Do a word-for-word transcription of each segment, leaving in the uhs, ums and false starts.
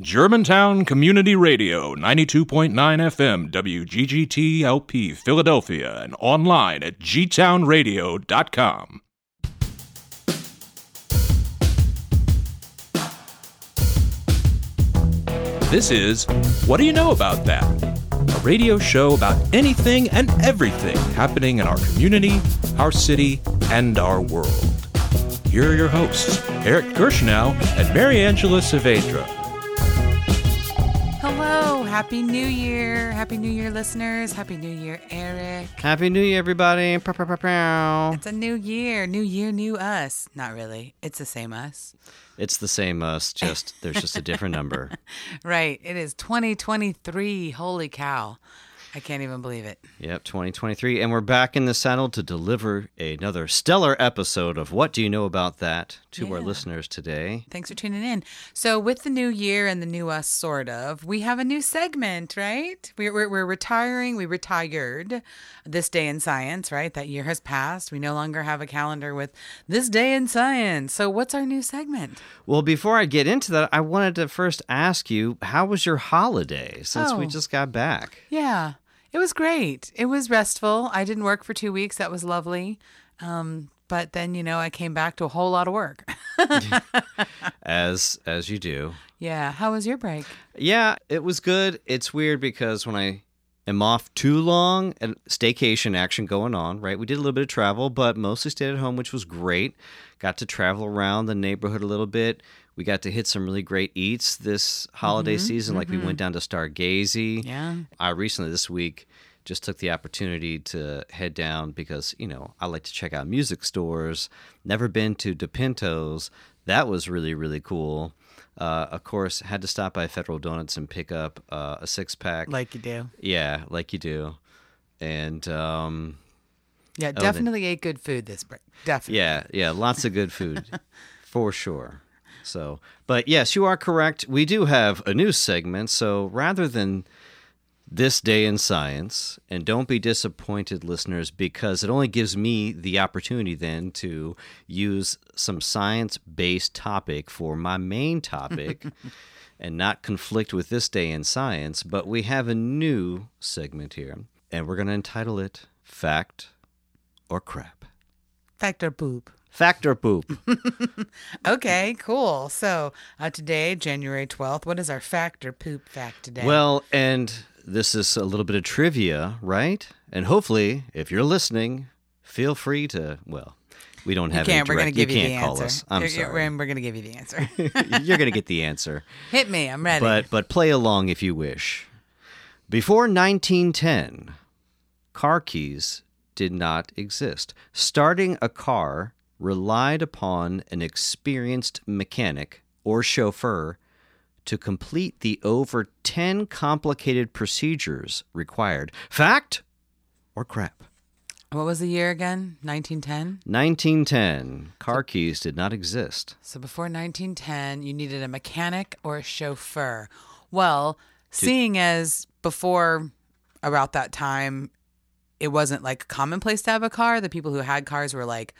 Germantown Community Radio, ninety-two point nine F M, W G G T L P, Philadelphia, and online at g town radio dot com. This is What Do You Know About That? A radio show about anything and everything happening in our community, our city, and our world. Here are your hosts, Eric Gershnow and Mary Angela Saavedra. Hello, Happy New Year. Happy New Year, listeners. Happy New Year, Eric. Happy New Year, everybody. Pow, pow, pow, pow. It's a new year. New year, new us. Not really. It's the same us. It's the same us, just there's just a different number. Right. It is twenty twenty-three. Holy cow. I can't even believe it. Yep, twenty twenty-three. And we're back in the saddle to deliver another stellar episode of What Do You Know About That to yeah. our listeners today. Thanks for tuning in. So with the new year and the new us, sort of, we have a new segment, right? We're, we're, we're retiring. We retired this day in science, right? That year has passed. We no longer have a calendar with this day in science. So what's our new segment? Well, before I get into that, I wanted to first ask you, how was your holiday since oh. we just got back? Yeah. It was great. It was restful. I didn't work for two weeks. That was lovely. Um, but then, you know, I came back to a whole lot of work. as as you do. Yeah. How was your break? Yeah, it was good. It's weird because when I am off too long, and staycation action going on, right? We did a little bit of travel, but mostly stayed at home, which was great. Got to travel around the neighborhood a little bit. We got to hit some really great eats this holiday mm-hmm, season. Like mm-hmm. we went down to Stargazy. Yeah. I recently this week just took the opportunity to head down because, you know, I like to check out music stores. Never been to DePinto's. That was really, really cool. Uh, of course, had to stop by Federal Donuts and pick up uh, a six pack. Like you do. Yeah, like you do. And um, yeah, definitely oh, then, ate good food this break. Definitely. Yeah, yeah, lots of good food for sure. So, but yes, you are correct. We do have a new segment. So rather than this day in science, and don't be disappointed, listeners, because it only gives me the opportunity then to use some science-based topic for my main topic and not conflict with this day in science. But we have a new segment here, and we're going to entitle it Fact or Crap. Fact or Poop. Fact or poop. Okay, cool. So uh, today, January twelfth, what is our fact or poop fact today? Well, and this is a little bit of trivia, right? And hopefully, if you're listening, feel free to, well, we don't have any direct, you can't call us. I'm you're, sorry. You're, we're going to give you the answer. You're going to get the answer. Hit me, I'm ready. But, but play along if you wish. Before nineteen ten, car keys did not exist. Starting a car relied upon an experienced mechanic or chauffeur to complete the over ten complicated procedures required. Fact or crap? What was the year again? nineteen ten? nineteen ten. Car keys did not exist. So before nineteen ten, you needed a mechanic or a chauffeur. Well, to- seeing as before about that time, it wasn't like commonplace to have a car. The people who had cars were like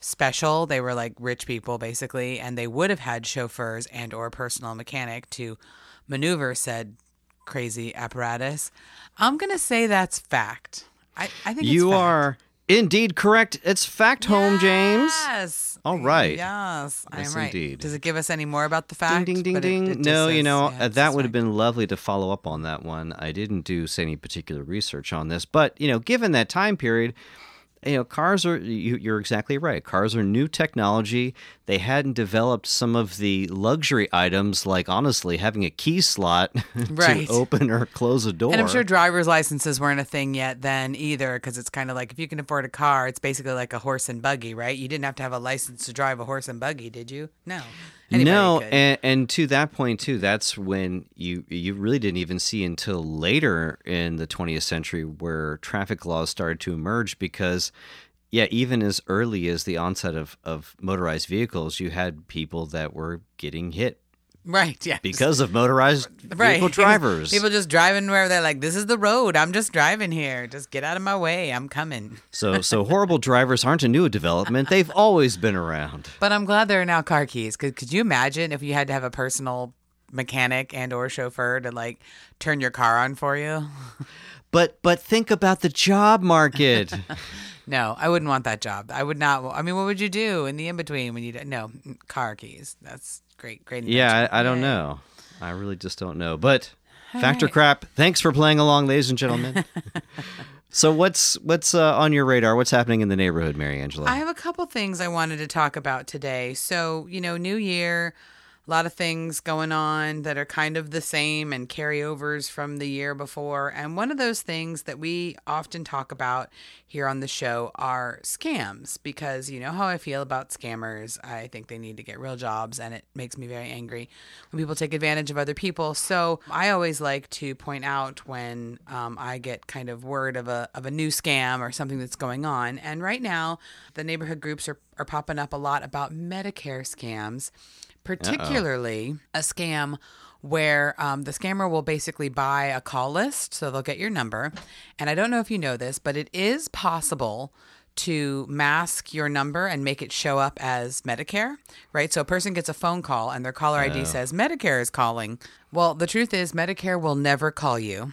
special. They were like rich people, basically, and they would have had chauffeurs and or personal mechanic to maneuver said crazy apparatus. I'm going to say that's fact. I, I think you it's fact. are indeed correct. It's fact, yes. Home, James. Yes. All right. Yes, I am right. Indeed. Does it give us any more about the fact? Ding, ding, ding, ding. It, it no, says, you know, yeah, that would fact. have been lovely to follow up on that one. I didn't do say, any particular research on this, but, you know, given that time period, you know, cars are, you, you're exactly right. Cars are new technology. They hadn't developed some of the luxury items, like, honestly, having a key slot right. to open or close a door. And I'm sure driver's licenses weren't a thing yet then either, because it's kind of like, if you can afford a car, it's basically like a horse and buggy, right? You didn't have to have a license to drive a horse and buggy, did you? No. Anybody no, and, and to that point, too, that's when you you really didn't even see until later in the twentieth century where traffic laws started to emerge because, yeah, even as early as the onset of, of motorized vehicles, you had people that were getting hit. Right, yeah. Because of motorized vehicle right. drivers. People just driving where they're like, this is the road. I'm just driving here. Just get out of my way. I'm coming. So so horrible drivers aren't a new development. They've always been around. But I'm glad there are now car keys. Could, could you imagine if you had to have a personal mechanic and or chauffeur to like turn your car on for you. But but think about the job market. No, I wouldn't want that job. I would not. I mean, what would you do in the in between when you do, no car keys? That's great, great. Invention. Yeah, I, I don't know. I really just don't know. But all Factor right. Crap. Thanks for playing along, ladies and gentlemen. So what's what's uh, on your radar? What's happening in the neighborhood, Mary Angela? I have a couple things I wanted to talk about today. So, you know, New Year, a lot of things going on that are kind of the same and carryovers from the year before. And one of those things that we often talk about here on the show are scams, because you know how I feel about scammers. I think they need to get real jobs, and it makes me very angry when people take advantage of other people. So I always like to point out when um, I get kind of word of a of a new scam or something that's going on. And right now, the neighborhood groups are, are popping up a lot about Medicare scams, particularly Uh-oh. a scam where um, the scammer will basically buy a call list. So they'll get your number. And I don't know if you know this, but it is possible to mask your number and make it show up as Medicare, right? So a person gets a phone call and their caller I D oh. says, Medicare is calling. Well, the truth is Medicare will never call you.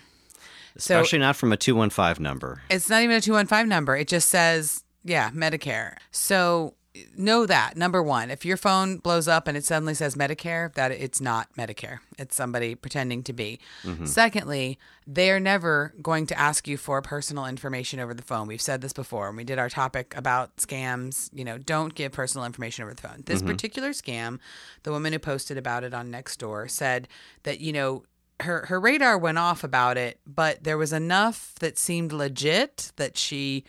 Especially so, not from a two one five number. It's not even a two one five number. It just says, yeah, Medicare. So know that, number one, if your phone blows up and it suddenly says Medicare, that it's not Medicare. It's somebody pretending to be. Mm-hmm. Secondly, they're never going to ask you for personal information over the phone. We've said this before when we did our topic about scams. You know, don't give personal information over the phone. This mm-hmm. particular scam, the woman who posted about it on Nextdoor said that, you know, her her radar went off about it, but there was enough that seemed legit that she...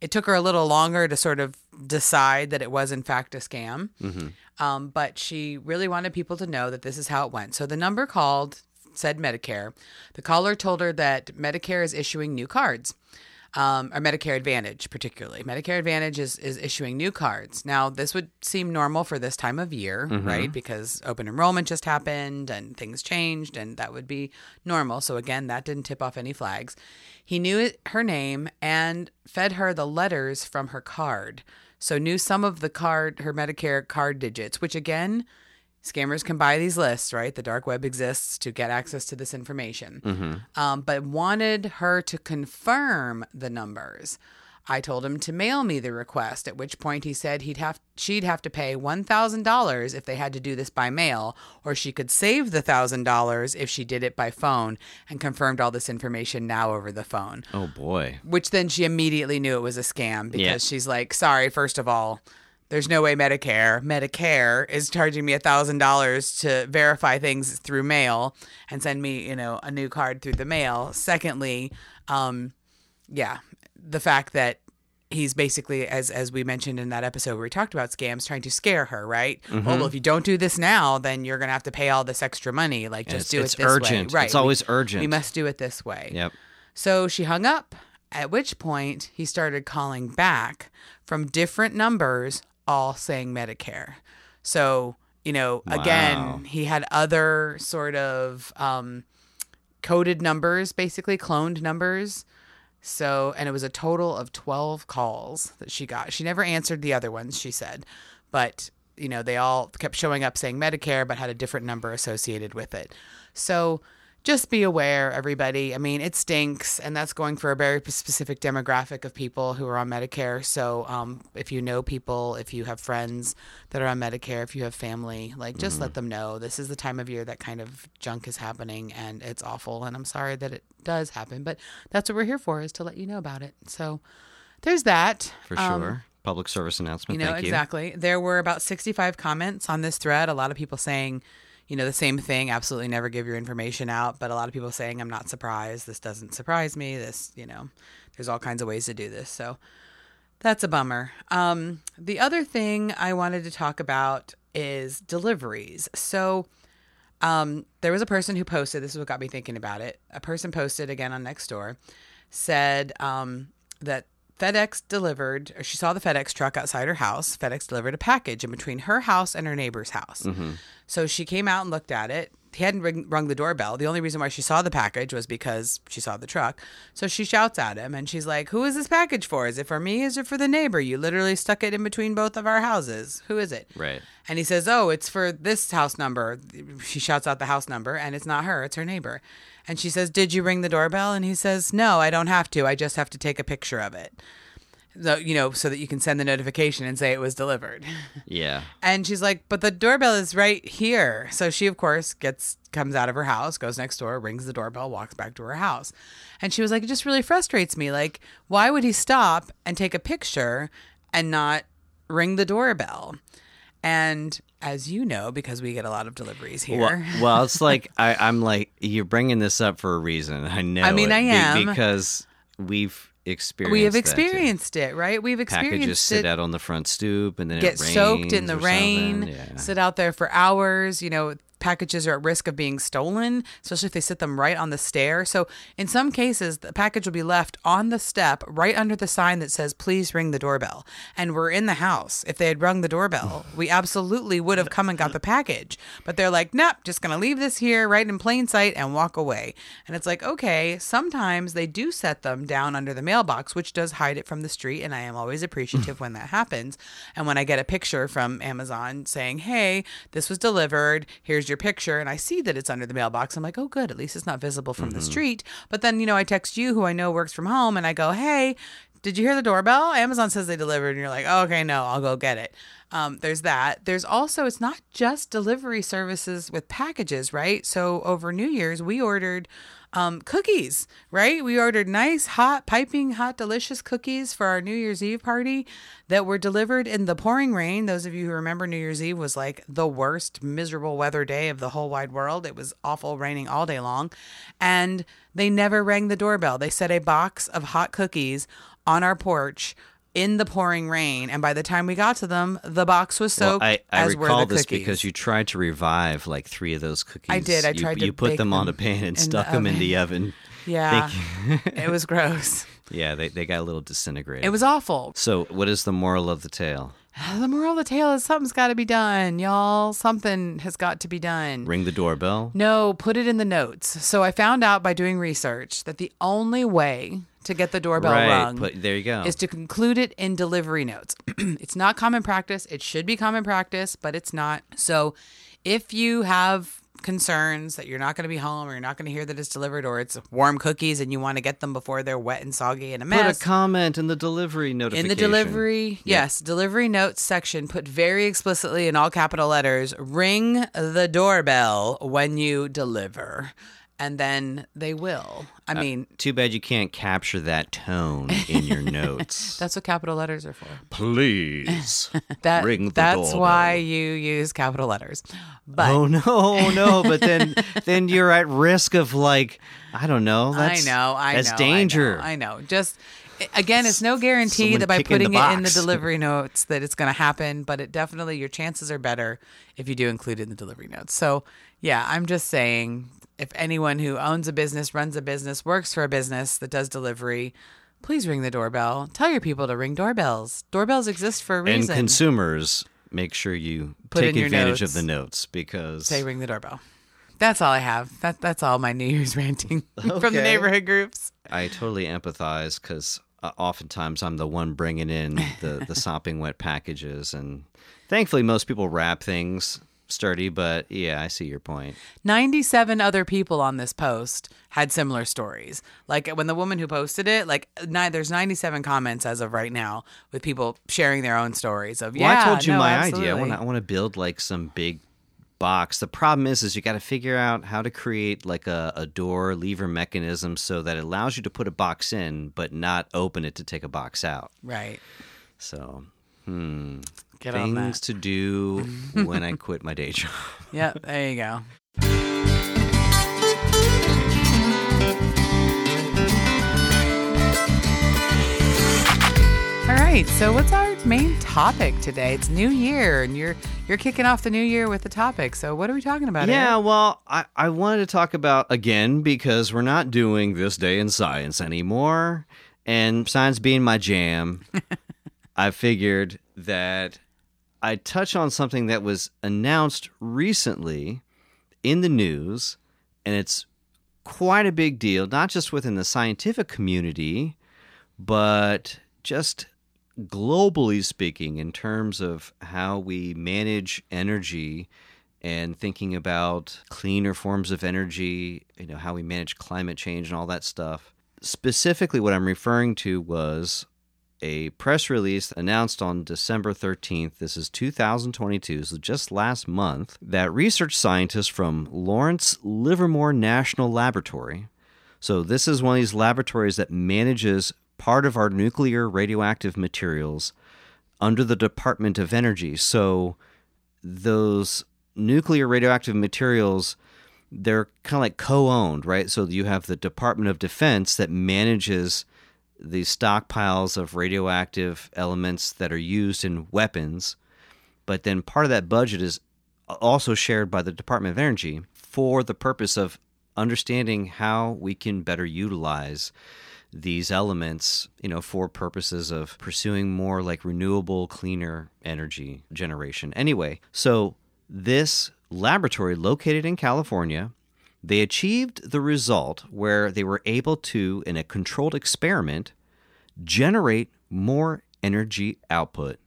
It took her a little longer to sort of decide that it was, in fact, a scam. Mm-hmm. Um, but she really wanted people to know that this is how it went. So the number called said Medicare. The caller told her that Medicare is issuing new cards, um, or Medicare Advantage particularly. Medicare Advantage is, is issuing new cards. Now, this would seem normal for this time of year, mm-hmm. right? Because open enrollment just happened and things changed, and that would be normal. So again, that didn't tip off any flags. He knew it, her name, and fed her the letters from her card. So knew some of the card, her Medicare card digits, which again, scammers can buy these lists, right? The dark web exists to get access to this information. Mm-hmm. Um, but wanted her to confirm the numbers. I told him to mail me the request, at which point he said he'd have she'd have to pay one thousand dollars if they had to do this by mail, or she could save the one thousand dollars if she did it by phone and confirmed all this information now over the phone. Oh, boy. Which then she immediately knew it was a scam because yeah. she's like, sorry, first of all, there's no way Medicare, Medicare is charging me one thousand dollars to verify things through mail and send me, you know, a new card through the mail. Secondly, um, yeah. the fact that he's basically, as as we mentioned in that episode where we talked about scams, trying to scare her, right? Mm-hmm. Well, if you don't do this now, then you're going to have to pay all this extra money. Like, just it's, do it it's this urgent. way. Right. It's always we, urgent. We must do it this way. Yep. So she hung up, at which point he started calling back from different numbers, all saying Medicare. So, you know, wow. again, he had other sort of um, coded numbers, basically cloned numbers. So, and it was a total of twelve calls that she got. She never answered the other ones, she said. But, you know, they all kept showing up saying Medicare, but had a different number associated with it. So just be aware, everybody. I mean, it stinks. And that's going for a very specific demographic of people who are on Medicare. So um, if you know people, if you have friends that are on Medicare, if you have family, like just mm-hmm. let them know this is the time of year that kind of junk is happening. And it's awful. And I'm sorry that it does happen, but that's what we're here for, is to let you know about it. So there's that. For um, sure. Public service announcement. You know, Thank exactly. You. There were about sixty-five comments on this thread. A lot of people saying, you know, the same thing, absolutely never give your information out. But a lot of people saying, I'm not surprised. This doesn't surprise me. This, you know, there's all kinds of ways to do this. So that's a bummer. Um, the other thing I wanted to talk about is deliveries. So Um, there was a person who posted, this is what got me thinking about it. A person posted again on Nextdoor, said um, that FedEx delivered, or she saw the FedEx truck outside her house. FedEx delivered a package in between her house and her neighbor's house. Mm-hmm. So she came out and looked at it. he hadn't ring, rung the doorbell. The only reason why she saw the package was because she saw the truck. So she shouts at him and she's like, who is this package for? Is it for me? Is it for the neighbor? You literally stuck it in between both of our houses. Who is it? Right. And he says, oh, it's for this house number. She shouts out the house number and it's not her. It's her neighbor. And she says, did you ring the doorbell? And he says, no, I don't have to. I just have to take a picture of it. So, you know, so that you can send the notification and say it was delivered. Yeah. And she's like, but the doorbell is right here. So she, of course, gets comes out of her house, goes next door, rings the doorbell, walks back to her house. And she was like, it just really frustrates me. Like, why would he stop and take a picture and not ring the doorbell? And as you know, because we get a lot of deliveries here. Well, well it's like, I, I'm like, you're bringing this up for a reason. I know. I mean, it, I am. Be, because we've... Experienced we have experienced it, right? We've experienced Packages it. Packages sit out on the front stoop and then get it rains soaked in the rain, yeah. Sit out there for hours. You know, packages are at risk of being stolen, especially if they sit them right on the stair. So in some cases, the package will be left on the step right under the sign that says, please ring the doorbell. And we're in the house. If they had rung the doorbell, we absolutely would have come and got the package. But they're like, nope, just going to leave this here right in plain sight and walk away. And it's like, okay, sometimes they do set them down under the mailbox, which does hide it from the street. And I am always appreciative when that happens. And when I get a picture from Amazon saying, hey, this was delivered, here's your picture, and I see that it's under the mailbox, I'm like, oh good, at least it's not visible from mm-hmm. the street. But then, you know, I text you, who I know works from home, and I go, hey, did you hear the doorbell? Amazon says they delivered. And you're like, oh, okay, no, I'll go get it. Um, there's that. There's also, it's not just delivery services with packages, right? So over New Year's, we ordered um, cookies, right? We ordered nice, hot, piping hot, delicious cookies for our New Year's Eve party that were delivered in the pouring rain. Those of you who remember, New Year's Eve was like the worst miserable weather day of the whole wide world. It was awful, raining all day long. And they never rang the doorbell. They set a box of hot cookies on our porch in the pouring rain, and by the time we got to them, the box was soaked. Well, I, I as recall were the this cookies. Because you tried to revive like three of those cookies. I did. I you, tried to. You put them, them on a pan and stuck the them in the oven. Yeah, it was gross. Yeah, they they got a little disintegrated. It was awful. So, what is the moral of the tale? The moral of the tale is something's got to be done, y'all. Something has got to be done. Ring the doorbell? No, put it in the notes. So I found out by doing research that the only way to get the doorbell right, rung but there you go. Is to conclude it in delivery notes. It's not common practice. It should be common practice, but it's not. So if you have concerns that you're not going to be home or you're not going to hear that it's delivered or it's warm cookies and you want to get them before they're wet and soggy and a mess. Put a comment in the delivery notification. In the delivery, yep. yes, delivery notes section, put very explicitly in all capital letters, ring the doorbell when you deliver. And then they will. I mean, uh, too bad you can't capture that tone in your notes. That's what capital letters are for. Please that, ring the that's doorbell. That's why you use capital letters. But oh no, oh no! But then, then you're at risk of like, I don't know. That's, I know. I that's know. That's danger. I know. I know. Just. Again, it's no guarantee Someone that by putting the it in the delivery notes that it's going to happen, but it definitely, your chances are better if you do include it in the delivery notes. So, yeah, I'm just saying, if anyone who owns a business, runs a business, works for a business that does delivery, please ring the doorbell. Tell your people to ring doorbells. Doorbells exist for a reason. And consumers, make sure you Put take advantage notes, of the notes because... Say ring the doorbell. That's all I have. That That's all my New Year's ranting okay. from the neighborhood groups. I totally empathize because... Uh, oftentimes, I'm the one bringing in the, the sopping wet packages, and thankfully, most people wrap things sturdy, but yeah, I see your point. ninety-seven other people on this post had similar stories. Like when the woman who posted it, like ni- there's ninety-seven comments as of right now with people sharing their own stories of, yeah, well, I told you no, my absolutely. idea. I want I want to build like some big box. The problem is, is you got to figure out how to create like a, a door lever mechanism so that it allows you to put a box in, but not open it to take a box out. Right. So, hmm. Get Things on that. To do when I quit my day job. Yep. There you go. All right, so what's our main topic today? It's New Year, and you're you're kicking off the New Year with the topic. So what are we talking about? Yeah, Eric? well, I, I wanted to talk about, again, because we're not doing This Day in Science anymore, and science being my jam, I figured that I'd touch on something that was announced recently in the news, and it's quite a big deal, not just within the scientific community, but just globally speaking in terms of how we manage energy and thinking about cleaner forms of energy, you know, how we manage climate change and all that stuff. Specifically, what I'm referring to was a press release announced on December thirteenth, this is two thousand twenty-two, so just last month, that research scientists from Lawrence Livermore National Laboratory, so this is one of these laboratories that manages part of our nuclear radioactive materials under the Department of Energy. So those nuclear radioactive materials, they're kind of like co-owned, right? So you have the Department of Defense that manages the stockpiles of radioactive elements that are used in weapons, but then part of that budget is also shared by the Department of Energy for the purpose of understanding how we can better utilize these elements, you know, for purposes of pursuing more like renewable, cleaner energy generation. Anyway, so this laboratory located in California, they achieved the result where they were able to, in a controlled experiment, generate more energy output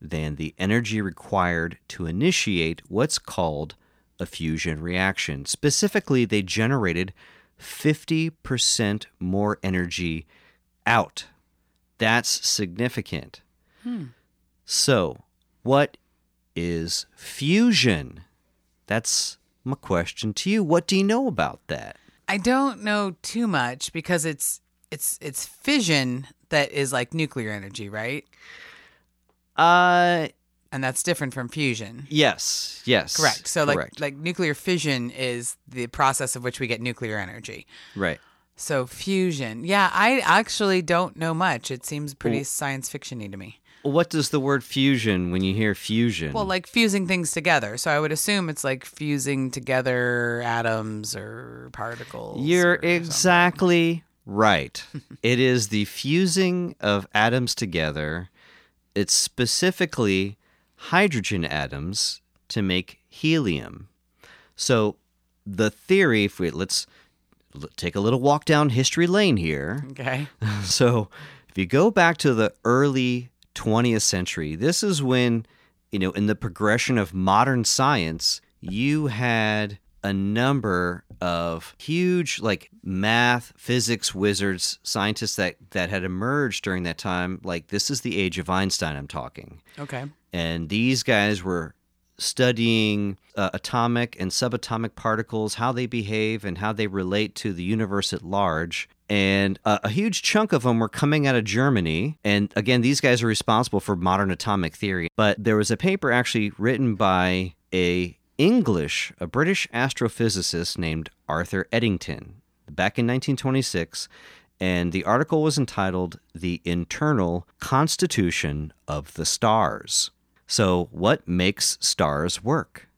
than the energy required to initiate what's called a fusion reaction. Specifically, they generated fifty percent more energy out. That's significant. Hmm. So, what is fusion? That's my question to you. What do you know about that? I don't know too much because it's it's it's fission that is like nuclear energy, right? Uh and that's different from fusion. Yes, yes. Correct. So correct. like like nuclear fission is the process of which we get nuclear energy. Right. So fusion. Yeah, I actually don't know much. It seems pretty well, science fiction-y to me. What does the word fusion, when you hear fusion? Well, like fusing things together. So I would assume it's like fusing together atoms or particles. You're or exactly something. Right. It is the fusing of atoms together. It's specifically hydrogen atoms to make helium. So the theory, if we let's take a little walk down history lane here. Okay. So if you go back to the early twentieth century, this is when, you know, in the progression of modern science, you had a number of huge, like, math, physics wizards, scientists that, that had emerged during that time. Like, this is the age of Einstein I'm talking. Okay. And these guys were studying uh, atomic and subatomic particles, how they behave and how they relate to the universe at large. And uh, a huge chunk of them were coming out of Germany. And again, these guys are responsible for modern atomic theory. But there was a paper actually written by a English, a British astrophysicist named Arthur Eddington back in nineteen twenty-six. And the article was entitled The Internal Constitution of the Stars. So what makes stars work?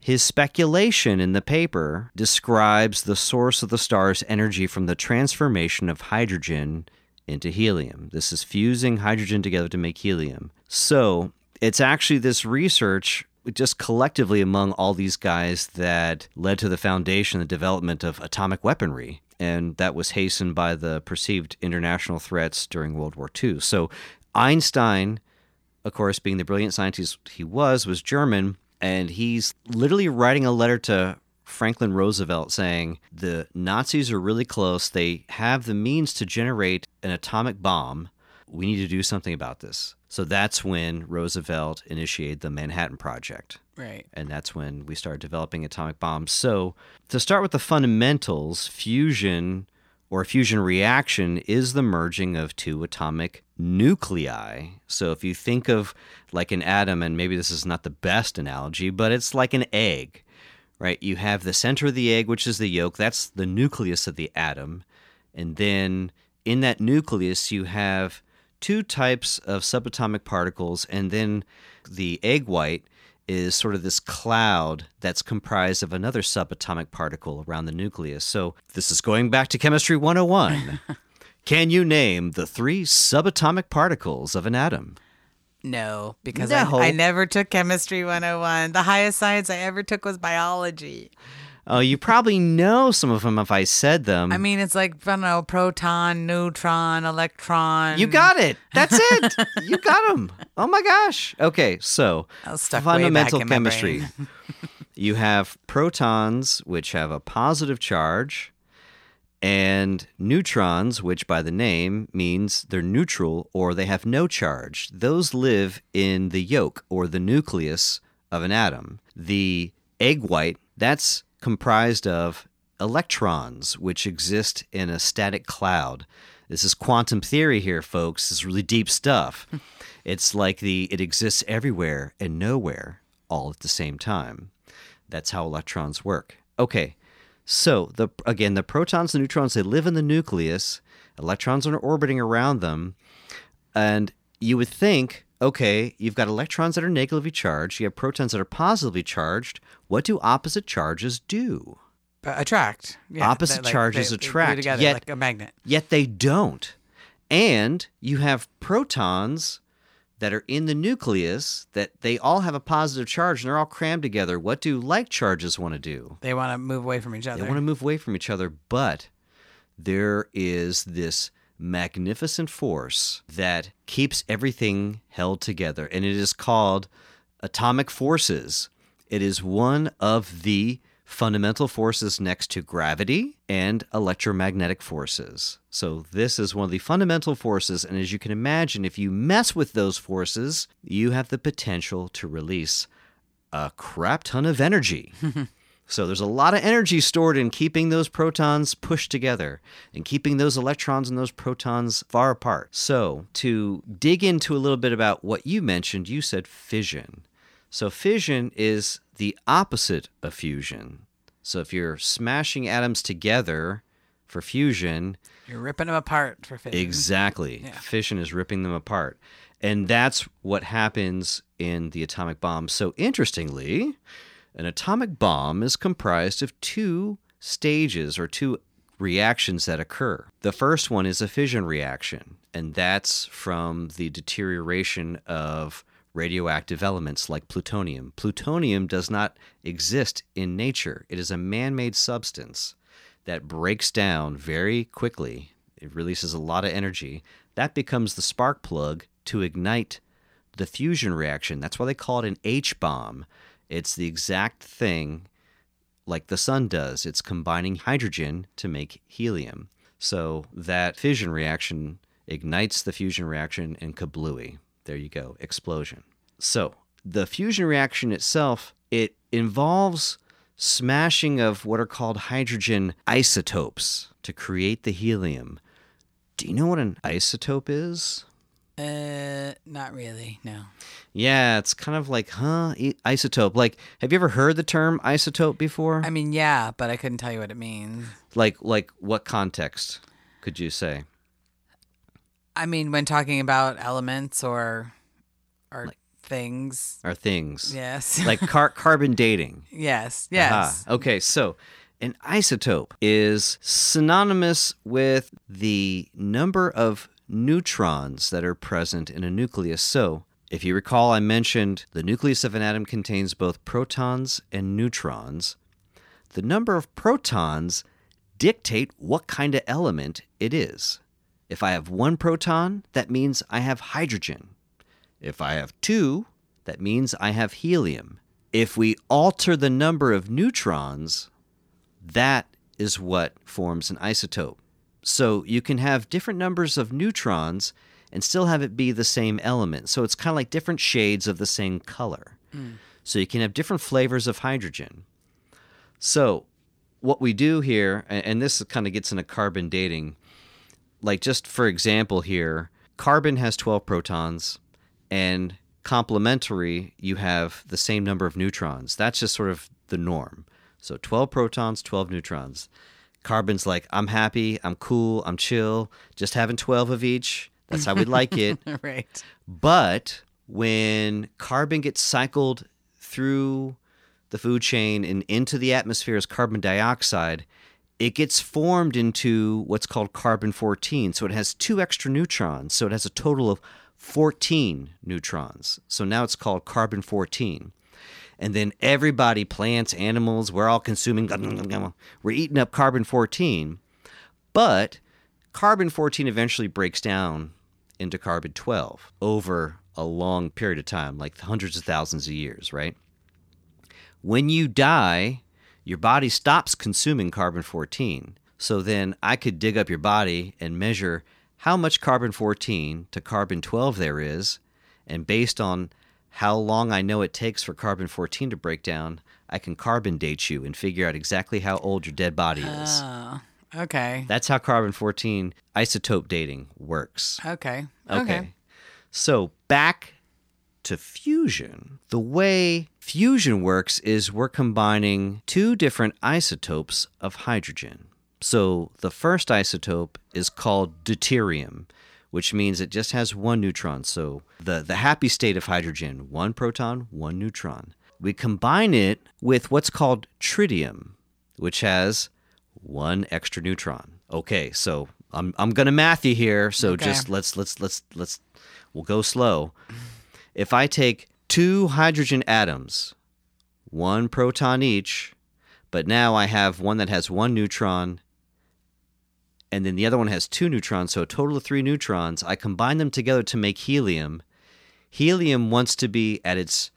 His speculation in the paper describes the source of the star's energy from the transformation of hydrogen into helium. This is fusing hydrogen together to make helium. So it's actually this research just collectively among all these guys that led to the foundation, the development of atomic weaponry. And that was hastened by the perceived international threats during World War Two. So Einstein, of course, being the brilliant scientist he was, was German. And he's literally writing a letter to Franklin Roosevelt saying the Nazis are really close. They have the means to generate an atomic bomb. We need to do something about this. So that's when Roosevelt initiated the Manhattan Project. Right. And that's when we started developing atomic bombs. So to start with the fundamentals, fusion or fusion reaction is the merging of two atomic nuclei. So if you think of like an atom, and maybe this is not the best analogy, but it's like an egg, right? You have the center of the egg, which is the yolk. That's the nucleus of the atom. And then in that nucleus, you have two types of subatomic particles. And then the egg white is sort of this cloud that's comprised of another subatomic particle around the nucleus. So this is going back to Chemistry one oh one. Can you name the three subatomic particles of an atom? No, because no. I, I never took Chemistry one oh one. The highest science I ever took was biology. Oh, you probably know some of them if I said them. I mean, it's like, I don't know, proton, neutron, electron. You got it. That's it. You got them. Oh, my gosh. Okay, so fundamental chemistry. You have protons, which have a positive charge, and neutrons, which by the name means they're neutral or they have no charge. Those live in the yolk or the nucleus of an atom. The egg white, that's comprised of electrons, which exist in a static cloud. This is quantum theory here, folks. This is really deep stuff. It's like the it exists everywhere and nowhere all at the same time. That's how electrons work. Okay, so the again, the protons and neutrons, they live in the nucleus. Electrons are orbiting around them. And you would think, okay, you've got electrons that are negatively charged. You have protons that are positively charged. What do opposite charges do? Uh, attract. Yeah, opposite that, like, charges they, attract. They together, yet, like a magnet. Yet they don't. And you have protons that are in the nucleus that they all have a positive charge and they're all crammed together. What do like charges want to do? They want to move away from each other. They want to move away from each other, but there is this magnificent force that keeps everything held together, and it is called atomic forces. It is one of the fundamental forces next to gravity and electromagnetic forces. So this is one of the fundamental forces, and as you can imagine, if you mess with those forces, you have the potential to release a crap ton of energy. So there's a lot of energy stored in keeping those protons pushed together and keeping those electrons and those protons far apart. So to dig into a little bit about what you mentioned, you said fission. So fission is the opposite of fusion. So if you're smashing atoms together for fusion, you're ripping them apart for fission. Exactly. Yeah. Fission is ripping them apart. And that's what happens in the atomic bomb. So interestingly, an atomic bomb is comprised of two stages or two reactions that occur. The first one is a fission reaction, and that's from the deterioration of radioactive elements like plutonium. Plutonium does not exist in nature. It is a man-made substance that breaks down very quickly. It releases a lot of energy. That becomes the spark plug to ignite the fusion reaction. That's why they call it an H-bomb. It's the exact thing like the sun does. It's combining hydrogen to make helium. So that fission reaction ignites the fusion reaction, and kablooey. There you go, explosion. So the fusion reaction itself, it involves smashing of what are called hydrogen isotopes to create the helium. Do you know what an isotope is? Uh, not really, no. Yeah, it's kind of like, huh, isotope. Like, have you ever heard the term isotope before? I mean, yeah, but I couldn't tell you what it means. Like, like what context could you say? I mean, when talking about elements or or like, things. Or things. Yes. Like car- carbon dating. Yes, yes. Aha. Okay, so an isotope is synonymous with the number of neutrons that are present in a nucleus. So, if you recall, I mentioned the nucleus of an atom contains both protons and neutrons. The number of protons dictate what kind of element it is. If I have one proton, that means I have hydrogen. If I have two, that means I have helium. If we alter the number of neutrons, that is what forms an isotope. So you can have different numbers of neutrons and still have it be the same element. So it's kind of like different shades of the same color. Mm. So you can have different flavors of hydrogen. So what we do here, and this kind of gets into carbon dating, like just for example here, carbon has twelve protons, and complementary, you have the same number of neutrons. That's just sort of the norm. So twelve protons, twelve neutrons. Carbon's like, I'm happy, I'm cool, I'm chill, just having twelve of each. That's how we like it. Right. But when carbon gets cycled through the food chain and into the atmosphere as carbon dioxide, it gets formed into what's called carbon fourteen. So it has two extra neutrons. So it has a total of fourteen neutrons. So now it's called carbon fourteen. And then everybody, plants, animals, we're all consuming, we're eating up carbon fourteen. But carbon fourteen eventually breaks down into carbon twelve over a long period of time, like hundreds of thousands of years, right? When you die, your body stops consuming carbon fourteen. So then I could dig up your body and measure how much carbon fourteen to carbon twelve there is, and based on how long I know it takes for carbon fourteen to break down, I can carbon date you and figure out exactly how old your dead body is. Oh, okay. That's how carbon fourteen isotope dating works. Okay. Okay. Okay. So back to fusion. The way fusion works is we're combining two different isotopes of hydrogen. So the first isotope is called deuterium, which means it just has one neutron. So the, the happy state of hydrogen, one proton, one neutron. We combine it with what's called tritium, which has one extra neutron. Okay, so I'm I'm gonna math you here. So okay. just let's let's let's let's we'll go slow. If I take two hydrogen atoms, one proton each, but now I have one that has one neutron, and then the other one has two neutrons, so a total of three neutrons. I combine them together to make helium. Helium wants to be at its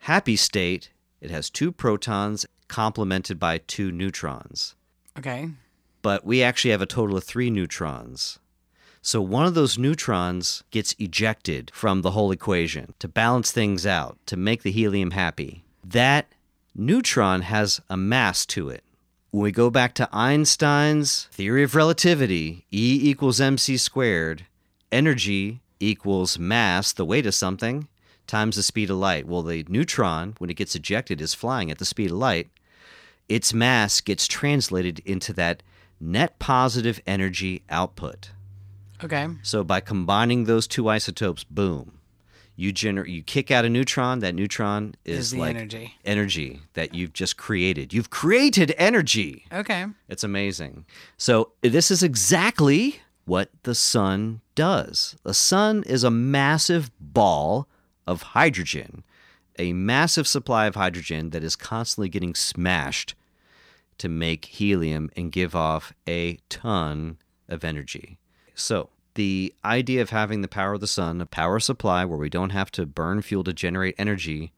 happy state. It has two protons complemented by two neutrons. Okay. But we actually have a total of three neutrons. So one of those neutrons gets ejected from the whole equation to balance things out, to make the helium happy. That neutron has a mass to it. When we go back to Einstein's theory of relativity, E equals mc squared, energy equals mass, the weight of something, times the speed of light. Well, the neutron, when it gets ejected, is flying at the speed of light. Its mass gets translated into that net positive energy output. Okay. So by combining those two isotopes, boom. You gener- you kick out a neutron. That neutron is, is like energy. energy that you've just created. You've created energy. Okay. It's amazing. So this is exactly what the sun does. The sun is a massive ball of hydrogen, a massive supply of hydrogen that is constantly getting smashed to make helium and give off a ton of energy. So the idea of having the power of the sun, a power supply where we don't have to burn fuel to generate energy,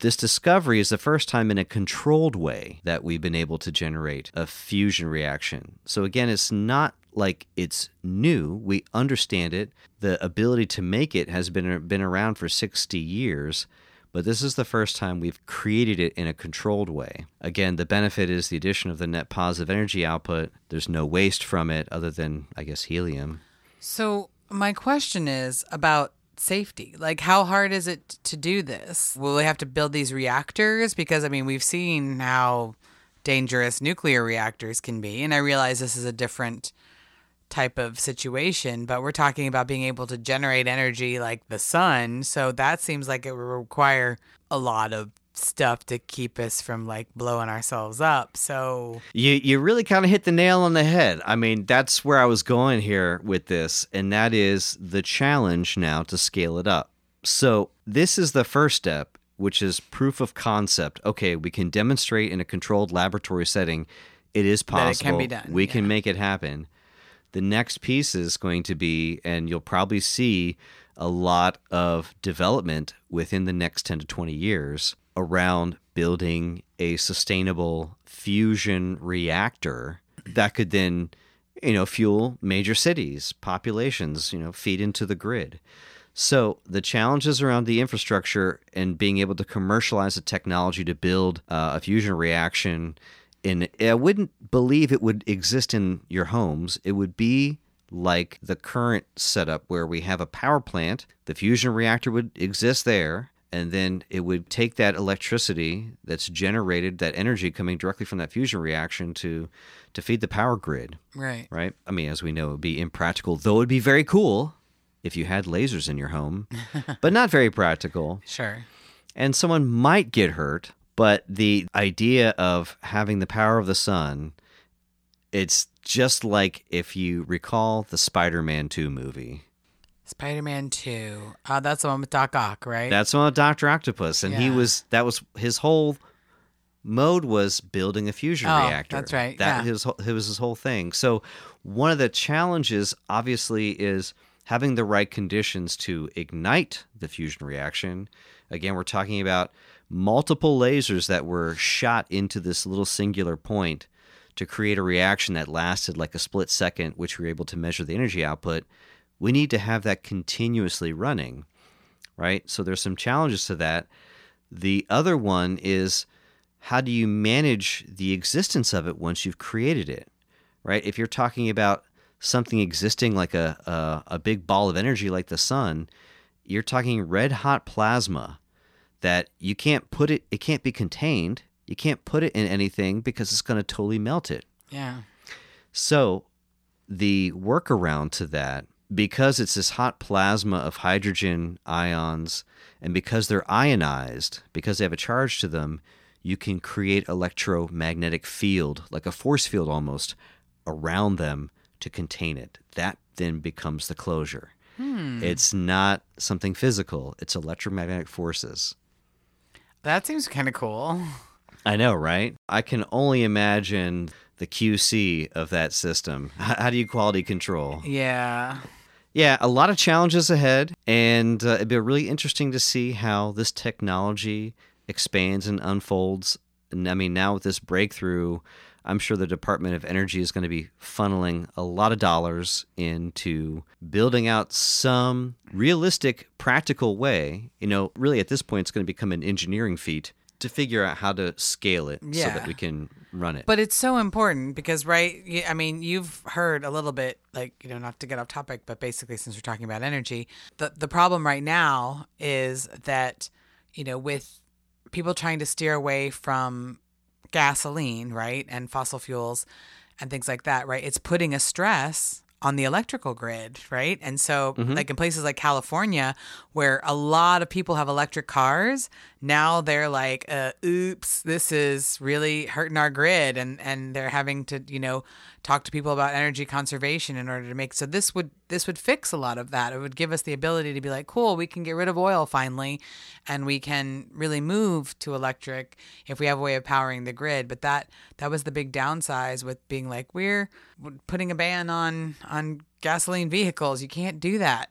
this discovery is the first time in a controlled way that we've been able to generate a fusion reaction. So again, it's not like it's new. We understand it. The ability to make it has been, been around for sixty years, but this is the first time we've created it in a controlled way. Again, the benefit is the addition of the net positive energy output. There's no waste from it other than, I guess, helium. So my question is about safety. Like, how hard is it to do this? Will we have to build these reactors? Because, I mean, we've seen how dangerous nuclear reactors can be. And I realize this is a different type of situation, but we're talking about being able to generate energy like the sun. So that seems like it would require a lot of stuff to keep us from like blowing ourselves up. So you you really kind of hit the nail on the head. I mean, that's where I was going here with this, and that is the challenge now to scale it up. So this is the first step, which is proof of concept. Okay, we can demonstrate in a controlled laboratory setting it is possible. That it can be done. We yeah. can make it happen. The next piece is going to be, and you'll probably see a lot of development within the next ten to twenty years around building a sustainable fusion reactor that could then, you know, fuel major cities, populations, you know, feed into the grid. So the challenges around the infrastructure and being able to commercialize the technology to build uh, a fusion reaction, and I wouldn't believe it would exist in your homes. It would be like the current setup where we have a power plant, the fusion reactor would exist there, and then it would take that electricity that's generated, that energy coming directly from that fusion reaction to to feed the power grid. Right. Right? I mean, as we know, it would be impractical, though it would be very cool if you had lasers in your home, but not very practical. Sure. And someone might get hurt, but the idea of having the power of the sun, it's just like if you recall the Spider-Man two movie. Spider-Man two. Uh, that's the one with Doc Ock, right? That's the one with Doctor Octopus. And yeah. he was, that was his whole mode was building a fusion oh, reactor. That's right. That yeah. was, it was his whole thing. So one of the challenges, obviously, is having the right conditions to ignite the fusion reaction. Again, we're talking about multiple lasers that were shot into this little singular point to create a reaction that lasted like a split second, which we were able to measure the energy output. We need to have that continuously running, right? So there's some challenges to that. The other one is, how do you manage the existence of it once you've created it, right? If you're talking about something existing like a, a, a big ball of energy like the sun, you're talking red-hot plasma that you can't put it, it can't be contained. You can't put it in anything because it's going to totally melt it. Yeah. So the workaround to that, because it's this hot plasma of hydrogen ions, and because they're ionized, because they have a charge to them, you can create electromagnetic field, like a force field almost, around them to contain it. That then becomes the closure. Hmm. It's not something physical. It's electromagnetic forces. That seems kind of cool. I know, right? I can only imagine the Q C of that system. How do you quality control? Yeah. Yeah, a lot of challenges ahead, and uh, it'd be really interesting to see how this technology expands and unfolds. And I mean, now with this breakthrough, I'm sure the Department of Energy is going to be funneling a lot of dollars into building out some realistic, practical way. You know, really at this point, it's going to become an engineering feat to figure out how to scale it yeah. so that we can run it. But it's so important because, right, I mean, you've heard a little bit, like, you know, not to get off topic, but basically since we're talking about energy, the the problem right now is that, you know, with people trying to steer away from gasoline, right, and fossil fuels and things like that, right, it's putting a stress on the electrical grid, right? And so, mm-hmm. like in places like California, where a lot of people have electric cars, now they're like, uh, oops, this is really hurting our grid. And, and they're having to, you know, talk to people about energy conservation in order to make, so this would, this would fix a lot of that. It would give us the ability to be like, cool, we can get rid of oil finally, and we can really move to electric if we have a way of powering the grid. But that, that was the big downside with being like, we're putting a ban on, on gasoline vehicles. You can't do that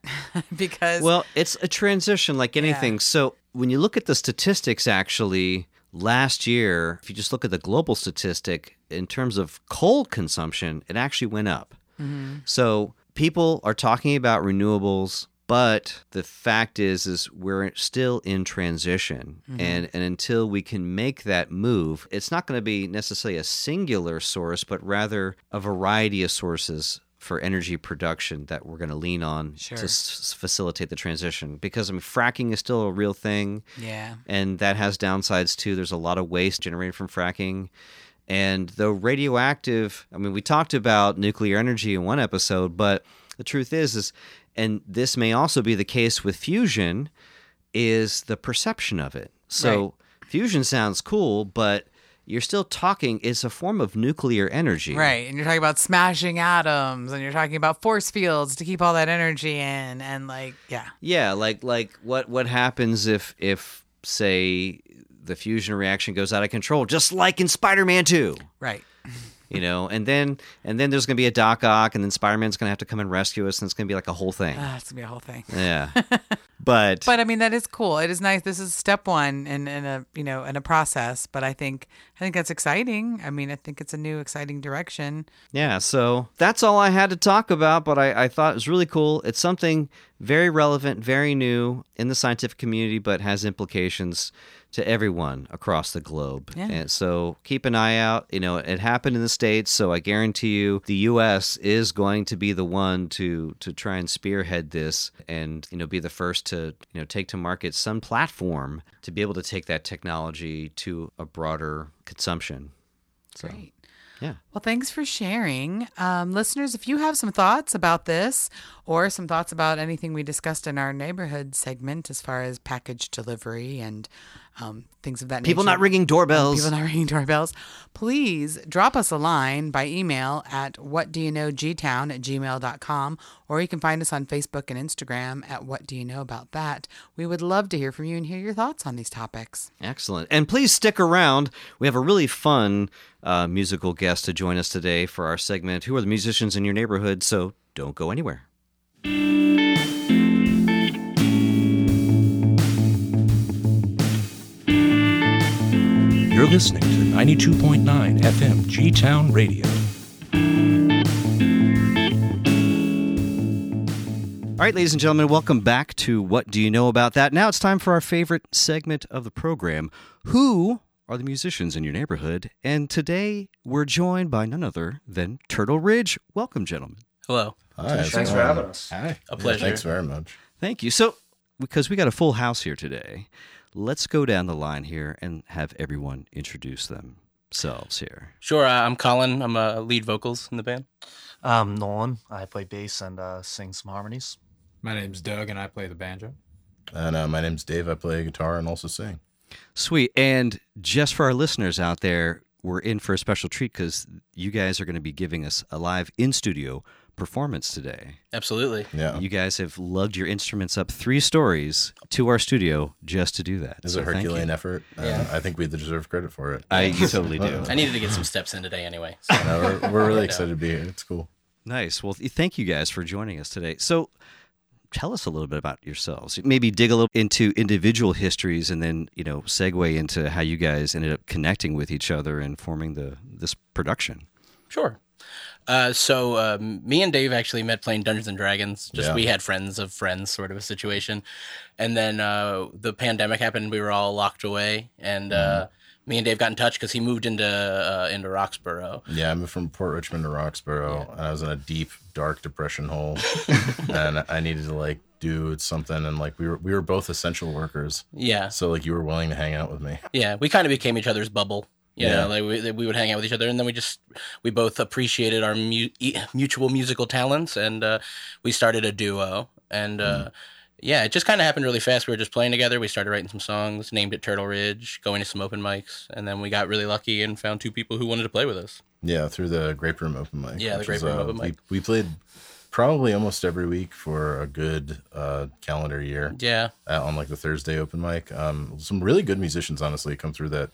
because. Well, it's a transition like anything. Yeah. So when you look at the statistics, actually, last year, if you just look at the global statistic in terms of coal consumption, it actually went up. Mm-hmm. So people are talking about renewables, but the fact is, is we're still in transition. Mm-hmm. And, and until we can make that move, it's not going to be necessarily a singular source, but rather a variety of sources for energy production that we're going to lean on sure. to s- facilitate the transition. Because I mean, fracking is still a real thing. Yeah. And that has downsides too. There's a lot of waste generated from fracking. And though radioactive, I mean, we talked about nuclear energy in one episode, but the truth is, is, and this may also be the case with fusion, is the perception of it. So right. fusion sounds cool, but you're still talking, it's a form of nuclear energy. Right, and you're talking about smashing atoms, and you're talking about force fields to keep all that energy in, and like, yeah. Yeah, like like what, what happens if, if, say, the fusion reaction goes out of control, just like in Spider-Man two. Right. You know, and then and then there's going to be a Doc Ock, and then Spider-Man's going to have to come and rescue us, and it's going to be like a whole thing. Uh, it's going to be a whole thing. Yeah. But But I mean, that is cool. It is nice. This is step one in, in a, you know, in a process, but I think I think that's exciting. I mean, I think it's a new exciting direction. Yeah, so that's all I had to talk about, but I, I thought it was really cool. It's something very relevant, very new in the scientific community, but has implications to everyone across the globe. Yeah. And so keep an eye out. You know, it happened in the States, so I guarantee you the U S is going to be the one to to try and spearhead this and, you know, be the first to, you know, take to market some platform to be able to take that technology to a broader consumption. So, great. Yeah. Well, thanks for sharing. Um, listeners, if you have some thoughts about this or some thoughts about anything we discussed in our neighborhood segment as far as package delivery and um, things of that nature. People not ringing doorbells. People not ringing doorbells. Please drop us a line by email at whatdoyouknowgtown at gmail dot com, or you can find us on Facebook and Instagram at What Do You Know About That. We would love to hear from you and hear your thoughts on these topics. Excellent. And please stick around. We have a really fun uh, musical guest to join us today for our segment, Who Are the Musicians in Your Neighborhood? So don't go anywhere. You're listening to ninety-two point nine F M G-Town Radio. All right, ladies and gentlemen, welcome back to What Do You Know About That? Now it's time for our favorite segment of the program, Who Are the Musicians in Your Neighborhood? And today we're joined by none other than Turtle Ridge. Welcome, gentlemen. Hello. Hi. Thanks, thanks for having us. Hi. A pleasure. Yeah, thanks very much. Thank you. So, because we got a full house here today, let's go down the line here and have everyone introduce themselves here. Sure. Uh, I'm Colin. I'm a uh, lead vocals in the band. Um, Nolan. I play bass and uh, sing some harmonies. My name's Doug, and I play the banjo. And uh, my name's Dave. I play guitar and also sing. Sweet. And just for our listeners out there, we're in for a special treat because you guys are going to be giving us a live in-studio performance today. Absolutely. Yeah. You guys have lugged your instruments up three stories to our studio just to do that. It's so a Herculean effort. Yeah. Uh, I think we deserve credit for it. I totally do. I needed to get some steps in today anyway. So. No, we're, we're really excited to be here. It's cool. Nice. Well, th- thank you guys for joining us today. So tell us a little bit about yourselves. Maybe dig a little into individual histories and then, you know, segue into how you guys ended up connecting with each other and forming the this production. Sure. Uh, so um, me and Dave actually met playing Dungeons and Dragons. Just yeah. We had friends of friends sort of a situation. And then uh, the pandemic happened. We were all locked away. And mm-hmm. uh, me and Dave got in touch because he moved into uh, into Roxborough. Yeah, I moved from Port Richmond to Roxborough. Yeah. And I was in a deep, dark depression hole. And I needed to, like, do something. And, like, we were, we were both essential workers. Yeah. So, like, you were willing to hang out with me. Yeah, we kind of became each other's bubble. You yeah, know, like we, we would hang out with each other, and then we just we both appreciated our mu- mutual musical talents, and uh, we started a duo. And uh, mm. yeah, it just kind of happened really fast. We were just playing together. We started writing some songs, named it Turtle Ridge, going to some open mics, and then we got really lucky and found two people who wanted to play with us. Yeah, through the Grape Room open mic. Yeah, the Grape Room uh, open mic. We, we played probably almost every week for a good uh, calendar year. Yeah, uh, on like the Thursday open mic. Um, some really good musicians, honestly, come through that.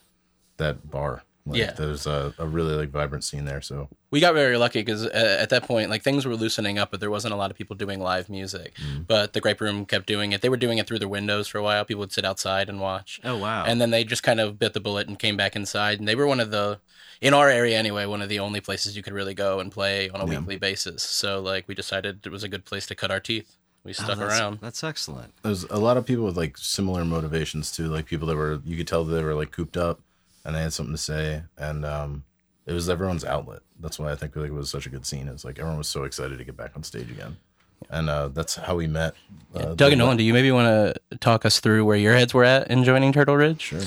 that bar. Like, yeah. There's a, a really like vibrant scene there. So we got very lucky because uh, at that point, like things were loosening up, but there wasn't a lot of people doing live music, mm. but the Grape Room kept doing it. They were doing it through their windows for a while. People would sit outside and watch. Oh, wow. And then they just kind of bit the bullet and came back inside. And they were one of the, in our area anyway, one of the only places you could really go and play on a yeah. weekly basis. So like we decided it was a good place to cut our teeth. We stuck oh, that's, around. That's excellent. There's a lot of people with like similar motivations too. Like people that were, you could tell they were like cooped up. And they had something to say, and um, it was everyone's outlet. That's why I think like, it was such a good scene. It's like everyone was so excited to get back on stage again, and uh, that's how we met. Uh, yeah. Doug and Nolan, do you maybe want to talk us through where your heads were at in joining Turtle Ridge? Sure.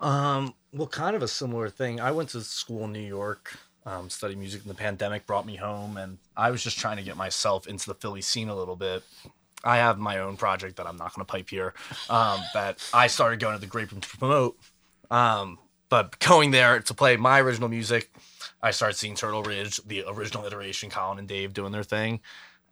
Um, well, kind of a similar thing. I went to school in New York, um, studied music, and the pandemic brought me home, and I was just trying to get myself into the Philly scene a little bit. I have my own project that I'm not going to pipe here, um, that I started going to the Grape Room to promote. Um, but going there to play my original music, I started seeing Turtle Ridge, the original iteration, Colin and Dave doing their thing.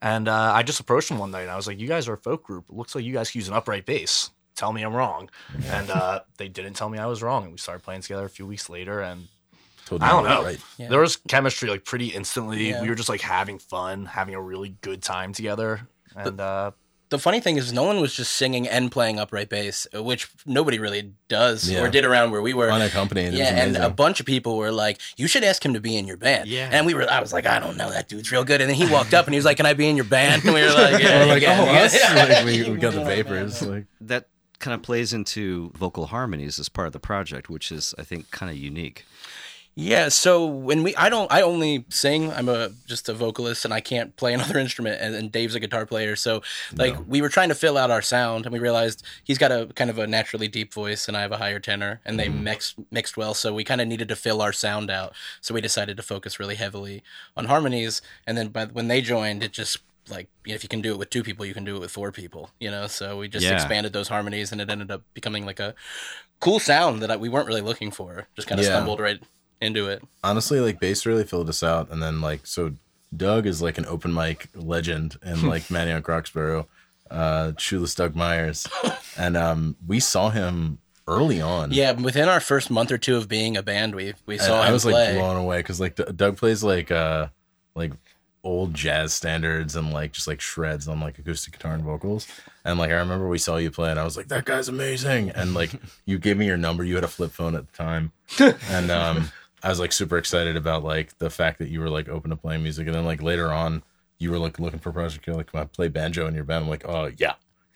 And uh, I just approached them one night and I was like, you guys are a folk group. It looks like you guys use an upright bass. Tell me I'm wrong. Yeah. And uh, they didn't tell me I was wrong. And we started playing together a few weeks later. And Told I don't know. Right. Yeah. There was chemistry like pretty instantly. Yeah. We were just like having fun, having a really good time together. And uh the funny thing is, Nolan was just singing and playing upright bass, which nobody really does yeah. or did around where we were. Unaccompanied. Yeah, and a bunch of people were like, you should ask him to be in your band. Yeah. And we were, I was like, I don't know, that dude's real good. And then he walked up and he was like, can I be in your band? And we were like, yeah. We're like, oh, us? Like, we, we got the vapors. Like. That kind of plays into vocal harmonies as part of the project, which is, I think, kind of unique. Yeah, so when we, I don't, I only sing. I'm a just a vocalist, and I can't play another instrument. And, and Dave's a guitar player, so like no. we were trying to fill out our sound, and we realized he's got a kind of a naturally deep voice, and I have a higher tenor, and they mm. mixed mixed well. So we kind of needed to fill our sound out. So we decided to focus really heavily on harmonies, and then by, when they joined, it just like, you know, if you can do it with two people, you can do it with four people, you know? So we just yeah. expanded those harmonies, and it ended up becoming like a cool sound that I, we weren't really looking for. Just kind of yeah. stumbled right into it. Honestly, like, bass really filled us out. And then, like, so Doug is like an open mic legend in like Manioc Roxborough, uh, Shoeless Doug Myers. And um, we saw him early on. Yeah, within our first month or two of being a band, we we saw and him I was play. Like blown away, because like D- Doug plays like uh like old jazz standards and like just like shreds on like acoustic guitar and vocals. And like I remember we saw you play, and I was like, that guy's amazing. And like you gave me your number. You had a flip phone at the time, and um I was like super excited about like the fact that you were like open to playing music. And then like later on, you were like looking for a project. You're like, can I play banjo in your band? I'm like, oh yeah.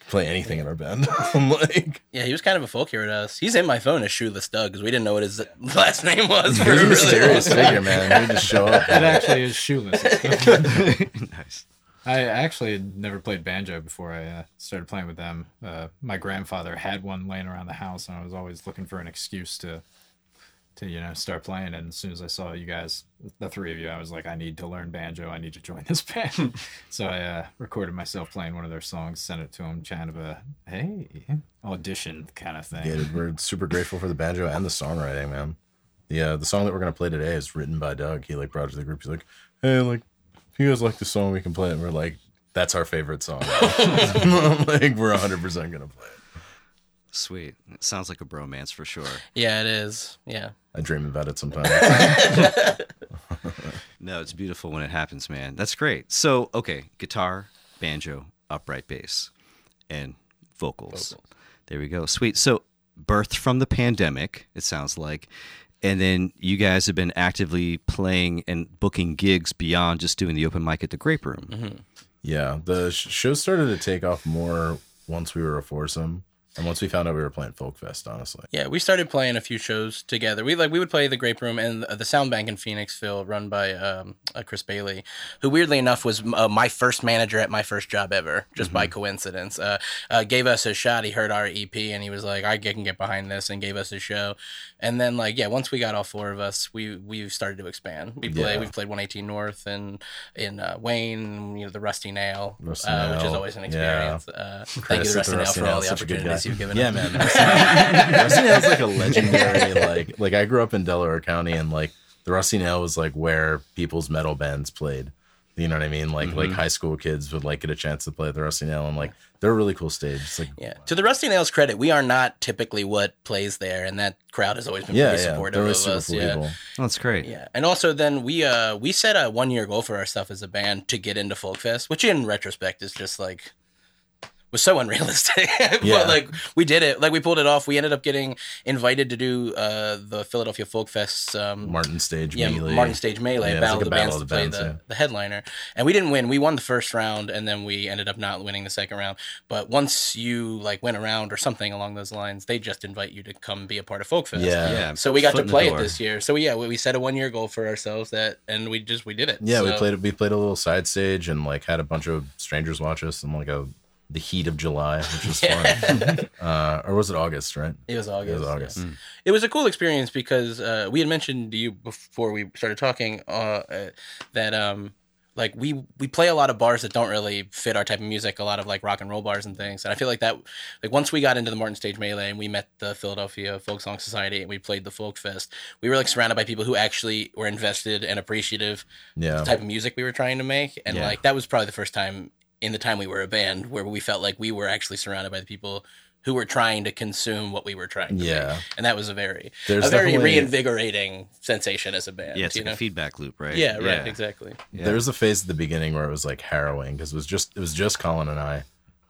Play anything in our band. I'm like, yeah, he was kind of a folk hero to us. He's in my phone as Shoeless Doug, because we didn't know what his last name was. He's a mysterious really figure, man. We just show up. It actually is Shoeless. Nice. I actually had never played banjo before I uh, started playing with them. Uh, my grandfather had one laying around the house, and I was always looking for an excuse to, to you know, start playing. And as soon as I saw you guys, the three of you, I was like, I need to learn banjo. I need to join this band. So I uh, recorded myself playing one of their songs, sent it to them, kind of a hey audition kind of thing. Yeah, we're super grateful for the banjo and the songwriting, man. The uh, the song that we're gonna play today is written by Doug. He like brought it to the group. He's like, hey, like if you guys like the song, we can play it. And we're like, that's our favorite song. I'm like, we're one hundred percent gonna play it. Sweet. It sounds like a bromance for sure. Yeah, it is. Yeah. I dream about it sometimes. No, it's beautiful when it happens, man. That's great. So, okay, guitar, banjo, upright bass, and vocals. vocals. There we go. Sweet. So, birthed from the pandemic, it sounds like. And then you guys have been actively playing and booking gigs beyond just doing the open mic at the Grape Room. Mm-hmm. Yeah. The show started to take off more once we were a foursome. And once we found out we were playing Folk Fest, honestly. Yeah, we started playing a few shows together. We like we would play the Grape Room and the Sound Bank in Phoenixville, run by um, uh, Chris Bailey, who weirdly enough was uh, my first manager at my first job ever, just mm-hmm. by coincidence. Uh, uh, gave us a shot. He heard our E P and he was like, I can get behind this, and gave us a show. And then like, yeah, once we got all four of us, we we started to expand. We play, yeah. We've played one eighteen North and in uh, Wayne, you know, the Rusty Nail, Rusty uh, Nail. Which is always an experience. Yeah. Uh, thank you, Rusty, Rusty Nail, for all the opportunities. You've given yeah, up. Man. Rusty Nail's like a legendary, like, like I grew up in Delaware County, and like the Rusty Nail was like where people's metal bands played. You know what I mean? Like, mm-hmm. like high school kids would like get a chance to play at the Rusty Nail, and like they're a really cool stage. It's like, yeah. Wow. To the Rusty Nail's credit, we are not typically what plays there, and that crowd has always been yeah, pretty yeah. supportive they're of super us. Yeah, well, that's great. Yeah, and also then we uh we set a one year goal for ourselves as a band to get into Folk Fest, which in retrospect is just like. Was so unrealistic, but yeah. like we did it, like we pulled it off. We ended up getting invited to do uh, the Philadelphia Folk Fest um, Martin Stage yeah, Melee, Martin Stage Melee yeah, Battle like of the Bands to play the, yeah. the headliner, and we didn't win. We won the first round, and then we ended up not winning the second round. But once you like went around or something along those lines, they just invite you to come be a part of Folk Fest. Yeah, yeah. So we got Foot to play it this year. So yeah, we, we set a one year goal for ourselves that, and we just we did it. Yeah, so. we played we played a little side stage and like had a bunch of strangers watch us and like a. The heat of July, which was yeah. fun. Uh, or was it August, right? It was August. It was August. Yeah. Mm. It was a cool experience because uh, we had mentioned to you before we started talking uh, that um, like we, we play a lot of bars that don't really fit our type of music, a lot of like rock and roll bars and things. And I feel like that, like once we got into the Martin Stage Melee and we met the Philadelphia Folk Song Society and we played the Folk Fest, we were like surrounded by people who actually were invested and appreciative yeah. of the type of music we were trying to make. And yeah. like that was probably the first time in the time we were a band where we felt like we were actually surrounded by the people who were trying to consume what we were trying to yeah. make. And that was a very There's a very reinvigorating sensation as a band. Yeah, it's you like know? a feedback loop, right? Yeah, yeah. right, exactly. Yeah. There was a phase at the beginning where it was like harrowing because it was just it was just Colin and I.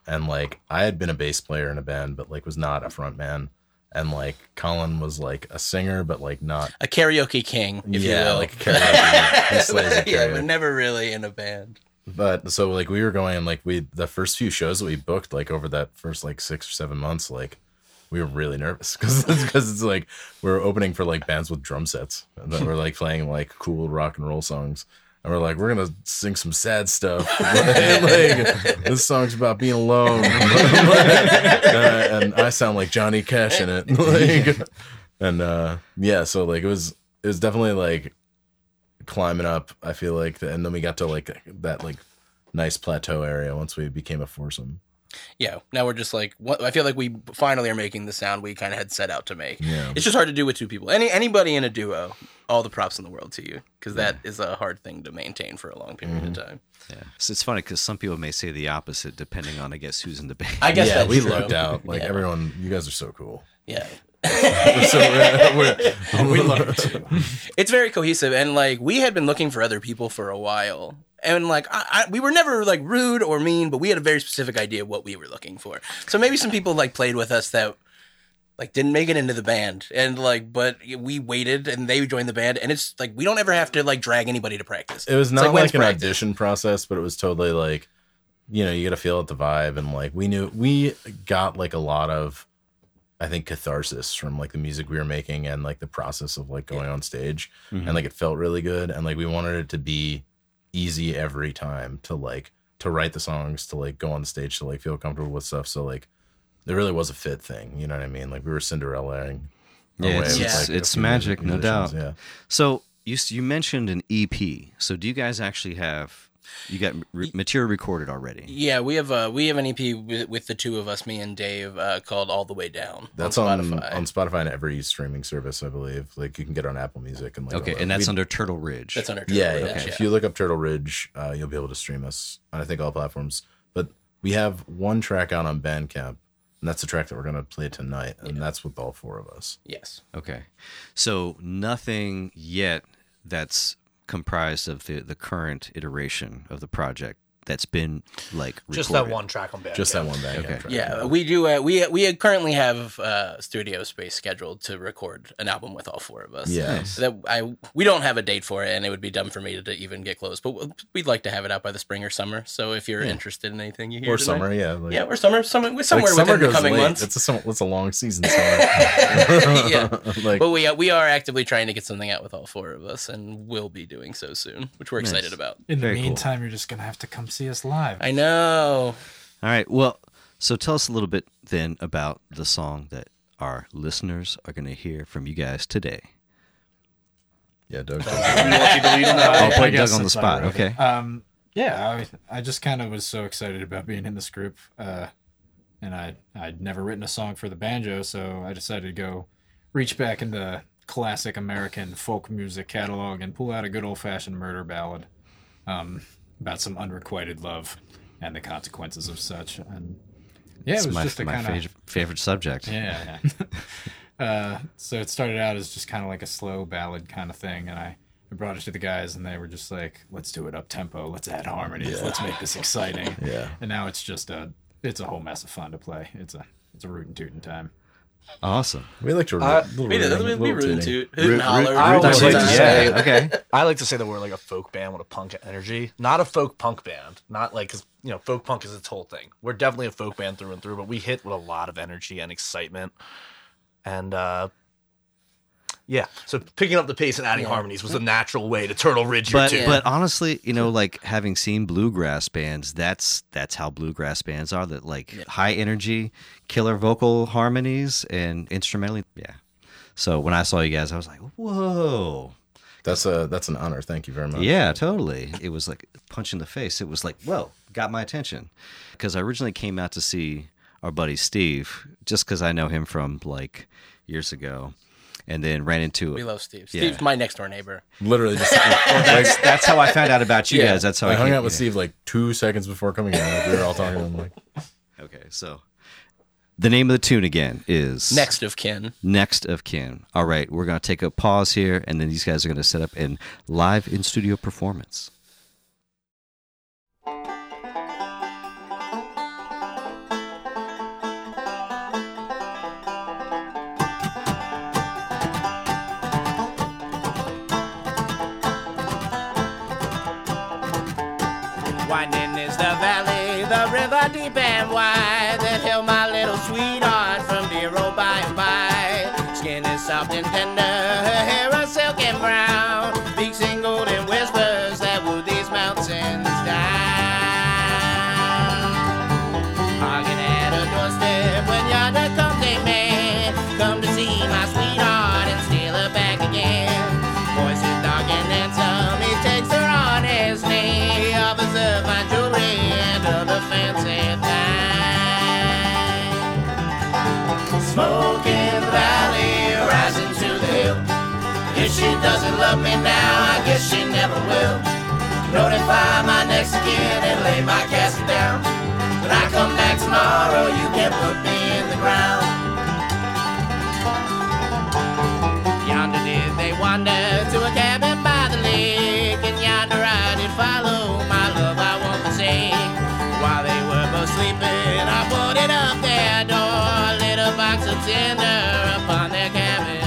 And like I had been a bass player in a band, but like was not a front man. And like Colin was like a singer, but like not a karaoke king, if yeah, you will. Like a karaoke. Yeah, we're never really in a band. But so like we were going like we the first few shows that we booked like over that first like six or seven months like we were really nervous because because it's like we we're opening for like bands with drum sets and then we're like playing like cool rock and roll songs and we're like we're gonna sing some sad stuff like, like this song's about being alone uh, and I sound like Johnny Cash in it like and uh yeah so like it was it was definitely like climbing up I feel like and then we got to like that like nice plateau area once we became a foursome. Yeah. Now we're just like, what, I feel like we finally are making the sound we kind of had set out to make. Yeah. It's just hard to do with two people. Any anybody in a duo, all the props in the world to you, because that yeah. is a hard thing to maintain for a long period mm-hmm. of time. Yeah. So it's funny because some people may say the opposite depending on, I guess, who's in the band. I guess yeah, that's we true. lucked out. Like yeah. everyone, you guys are so cool. Yeah. we're so, we're, we're, we love it too. It's very cohesive, and like we had been looking for other people for a while, and like I, I, we were never like rude or mean, but we had a very specific idea of what we were looking for. So maybe some people like played with us that like didn't make it into the band, and like but we waited and they joined the band, and it's like we don't ever have to like drag anybody to practice. It was not like, like an practice? audition process, but it was totally like, you know, you gotta feel out the vibe, and like we knew we got like a lot of, I think, catharsis from like the music we were making and like the process of like going yeah. on stage mm-hmm. and like it felt really good. And like, we wanted it to be easy every time to like, to write the songs, to like go on stage, to like feel comfortable with stuff. So like, there really was a fit thing. You know what I mean? Like we were Cinderella-ing. Yeah, it's, yeah. Like it's magic, no doubt. Yeah. So you, you mentioned an E P. So do you guys actually have, you got re- material recorded already? Yeah, we have uh, we have an E P with, with the two of us, me and Dave, uh, called All the Way Down. That's on Spotify. On, on Spotify and every streaming service, I believe. Like you can get it on Apple Music and like. Okay, and that's we, under Turtle Ridge. That's under Turtle yeah, Ridge. Yeah, okay. If you look up Turtle Ridge, uh, you'll be able to stream us on I think all platforms. But we have one track out on Bandcamp, and that's the track that we're going to play tonight, and yeah. that's with all four of us. Yes. Okay. So nothing yet that's comprised of the, the current iteration of the project that's been like recorded. Just that one track on Bandcamp. Just that one Bandcamp. Okay. Track. Yeah, yeah, we do. Uh, we we currently have uh, studio space scheduled to record an album with all four of us. Yeah, nice. That I we don't have a date for it, and it would be dumb for me to, to even get close. But we'd like to have it out by the spring or summer. So if you're yeah. interested in anything, you hear or tonight, summer, yeah, like, yeah, or summer, summer, somewhere like within the coming late. months. It's a it's a long season. Summer. yeah, like, but we we are actively trying to get something out with all four of us, and we'll be doing so soon, which we're nice. excited about. In the Very meantime, cool. you're just gonna have to come see us live. I know. All right. Well, so tell us a little bit then about the song that our listeners are going to hear from you guys today. Yeah, Doug. I'll play Doug on the spot. Okay. Um, yeah, I, I just kind of was so excited about being in this group, uh, and I I'd never written a song for the banjo, so I decided to go reach back in the classic American folk music catalog and pull out a good old-fashioned murder ballad. Um, about some unrequited love and the consequences of such. And yeah, it's it was my, just a kind of favorite subject. Yeah. yeah. uh, so it started out as just kind of like a slow ballad kind of thing. And I, I brought it to the guys and they were just like, let's do it up tempo. Let's add harmonies. Yeah. Let's make this exciting. yeah. And now it's just a, it's a whole mess of fun to play. It's a, it's a rootin' tootin' time. Awesome. We like to root. Uh, we did. We, we rootin' toot. Hoot and holler. I like to say, yeah, okay. I like to say that we're like a folk band with a punk energy. Not a folk punk band. Not like, because, you know, folk punk is its whole thing. We're definitely a folk band through and through, but we hit with a lot of energy and excitement. And, uh, yeah, so picking up the pace and adding yeah. harmonies was a natural way to Turtle Ridge your tune. But honestly, you know, like having seen bluegrass bands, that's that's how bluegrass bands are. That like yeah. high energy, killer vocal harmonies and instrumentally. Yeah. So when I saw you guys, I was like, whoa. That's a that's an honor. Thank you very much. Yeah, totally. It was like a punch in the face. It was like, whoa, got my attention. Because I originally came out to see our buddy Steve, just because I know him from like years ago. And then ran into it. We love Steve. Steve's yeah. my next door neighbor. Literally. Just, that's, that's how I found out about you yeah. guys. That's how I, I hung came, out with yeah. Steve like two seconds before coming out. We were all talking. I'm like, okay, so the name of the tune again is Next of Kin. Next of Kin. All right, we're going to take a pause here, and then these guys are going to set up a live in studio performance. Winding is the valley, the river deep and wide, that held my little sweetheart from dear old by and by. Skin is soft and tender, her hair is silk and brown, speaks in golden whispers that woo these mountains down. Parking at her doorstep when yonder comes a man, come to see my sweetheart and steal her back again. Voice is dark and handsome, he takes her on his knee. My jewelry If she doesn't love me now, I guess she never will. Notify my next of kin and lay my casket down. When I come back tomorrow, you can put me in the ground. Yonder did they wander to a cabin by the lake, and yonder I did follow my love I won't forsake. While they were both sleeping, I boarded up their door, lit a box of tinder upon their cabin.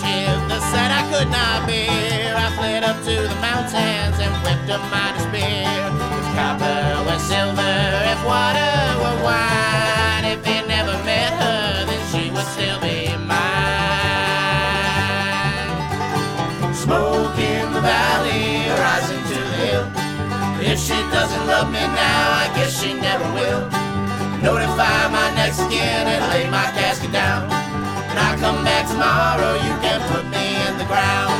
The sight I could not bear, I fled up to the mountains and wept of my despair. If copper were silver, if water were wine, if he never met her, then she would still be mine. Smoke in the valley, rising to the hill. If she doesn't love me now, I guess she never will. Notify my next of kin and lay my casket down. When I come back tomorrow, you can put me in the ground.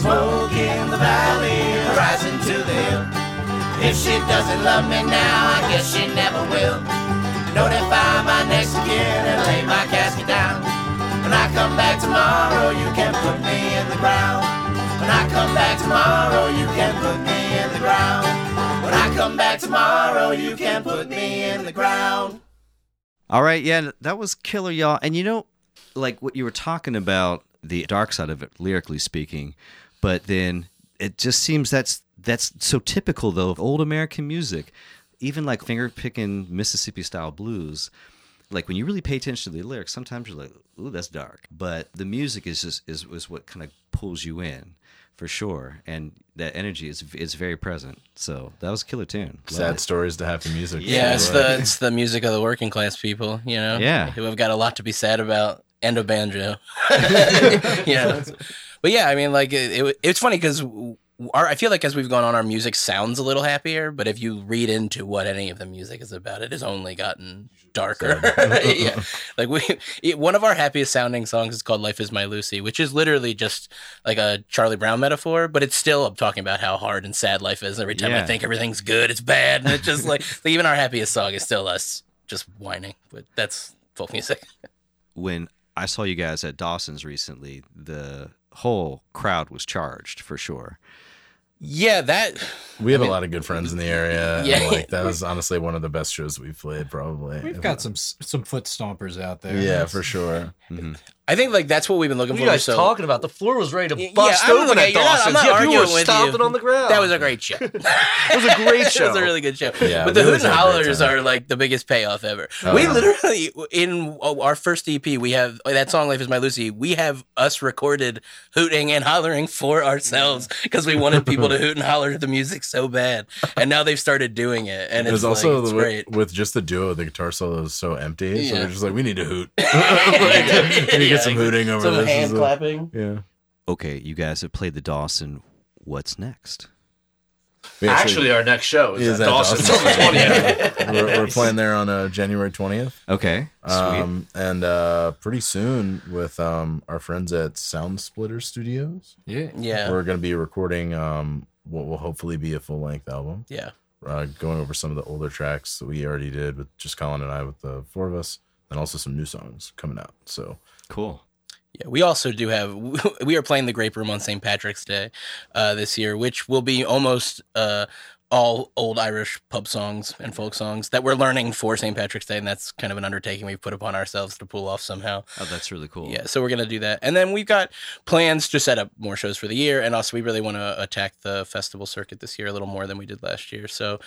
Smoke in the valley, rising to the hill. If she doesn't love me now, I guess she never will. Notify my next of kin and lay my casket down. When I come back tomorrow, you can put me in the ground. When I come back tomorrow, you can put me in the ground. When I come back tomorrow, you can put me in the ground. All right, yeah, that was killer, y'all. And you know, like what you were talking about, the dark side of it, lyrically speaking, but then it just seems that's That's so typical, though, of old American music, even like finger-picking Mississippi-style blues. Like, when you really pay attention to the lyrics, sometimes you're like, ooh, that's dark. But the music is just is, is what kind of pulls you in, for sure. And that energy is is very present. So that was a killer tune. Love Sad it. Stories to happy music. Yeah, it's the, it's the music of the working-class people, you know, yeah. who have got a lot to be sad about, and a banjo. You know? But yeah, I mean, like, it, it, it's funny because... Our, I feel like as we've gone on, our music sounds a little happier, but if you read into what any of the music is about, it has only gotten darker. Yeah. Like we, it, one of our happiest sounding songs is called Life Is My Lucy, which is literally just like a Charlie Brown metaphor, but it's still talking about how hard and sad life is. Every time yeah. I think everything's good, it's bad. And it's just like, like, even our happiest song is still us just whining, but that's folk music. When I saw you guys at Dawson's recently, the whole crowd was charged, for sure. Yeah, that... We have I mean, a lot of good friends in the area. Yeah. Like, that was honestly one of the best shows we've played, probably. We've got some some foot stompers out there. Yeah, for sure. Mm-hmm. I think, like, that's what we've been looking what for. What are you guys so, talking about? The floor was ready to bust yeah, open at Dawson's. I'm not yeah, arguing you were with stomping you. On the ground. That was a great show. It was a great show. It was a really good show. Yeah, but the Hoot and Hollers are, like, the biggest payoff ever. Oh, we wow. literally, in our first E P, we have, that song, Life Is My Lucy, we have us recorded hooting and hollering for ourselves because we wanted people to hoot and holler at the music so bad. And now they've started doing it. And it's, also like, it's with, great. With just the duo, the guitar solo is so empty. Yeah. So they're just like, we need to hoot. Like, get some hooting over some this. Hand is clapping. A, yeah. Okay, you guys have played the Dawson. What's next? Actually, actually, our next show is, is at Dawson. Dawson. Yeah. we're, we're playing there on uh, January twentieth. Okay, um, sweet. And uh, pretty soon with um, our friends at Sound Splitter Studios. Yeah, yeah. We're going to be recording um, what will hopefully be a full-length album. Yeah. Uh, going over some of the older tracks that we already did with just Colin and I, with the four of us, and also some new songs coming out. So. Cool. Yeah, we also do have, we are playing the Grape Room on Saint Patrick's Day uh, this year, which will be almost uh, all old Irish pub songs and folk songs that we're learning for Saint Patrick's Day, and that's kind of an undertaking we've put upon ourselves to pull off somehow. Oh, that's really cool. Yeah, so we're going to do that. And then we've got plans to set up more shows for the year, and also we really want to attack the festival circuit this year a little more than we did last year, so...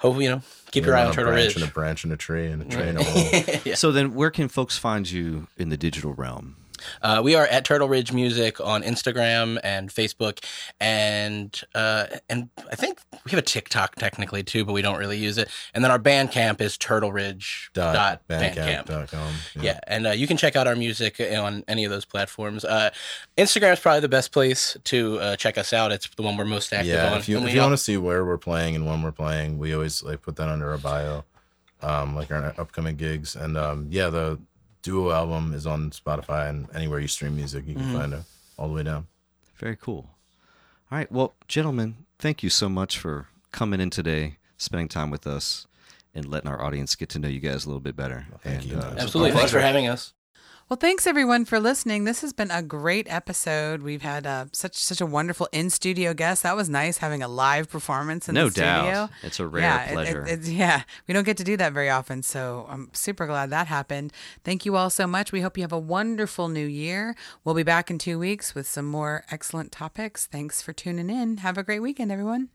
Hopefully, you know, keep yeah, your eye on, on Turtle Ridge. And a branch and a tree and a tree and a hole. Yeah. So then where can folks find you in the digital realm? Uh, we are at Turtle Ridge Music on Instagram and Facebook, and uh, and I think we have a TikTok technically too, but we don't really use it. And then our Bandcamp is turtle ridge dot bandcamp dot com. Yeah, yeah and uh, you can check out our music on any of those platforms. Uh, Instagram is probably the best place to uh, check us out. It's the one we're most active yeah, on. Yeah, if you, if you want to see where we're playing and when we're playing, we always like put that under our bio, um, like our upcoming gigs. And um, yeah, the Duo album is on Spotify and anywhere you stream music, you can mm. find it all the way down. Very cool. All right. Well, gentlemen, thank you so much for coming in today, spending time with us, and letting our audience get to know you guys a little bit better. Well, thank and, you. Uh, Absolutely. Thanks for having us. Well, thanks everyone for listening. This has been a great episode. We've had uh, such such a wonderful in studio guest. That was nice having a live performance in no the studio. No doubt, it's a rare yeah, pleasure. It, it, it, yeah, we don't get to do that very often, so I'm super glad that happened. Thank you all so much. We hope you have a wonderful new year. We'll be back in two weeks with some more excellent topics. Thanks for tuning in. Have a great weekend, everyone.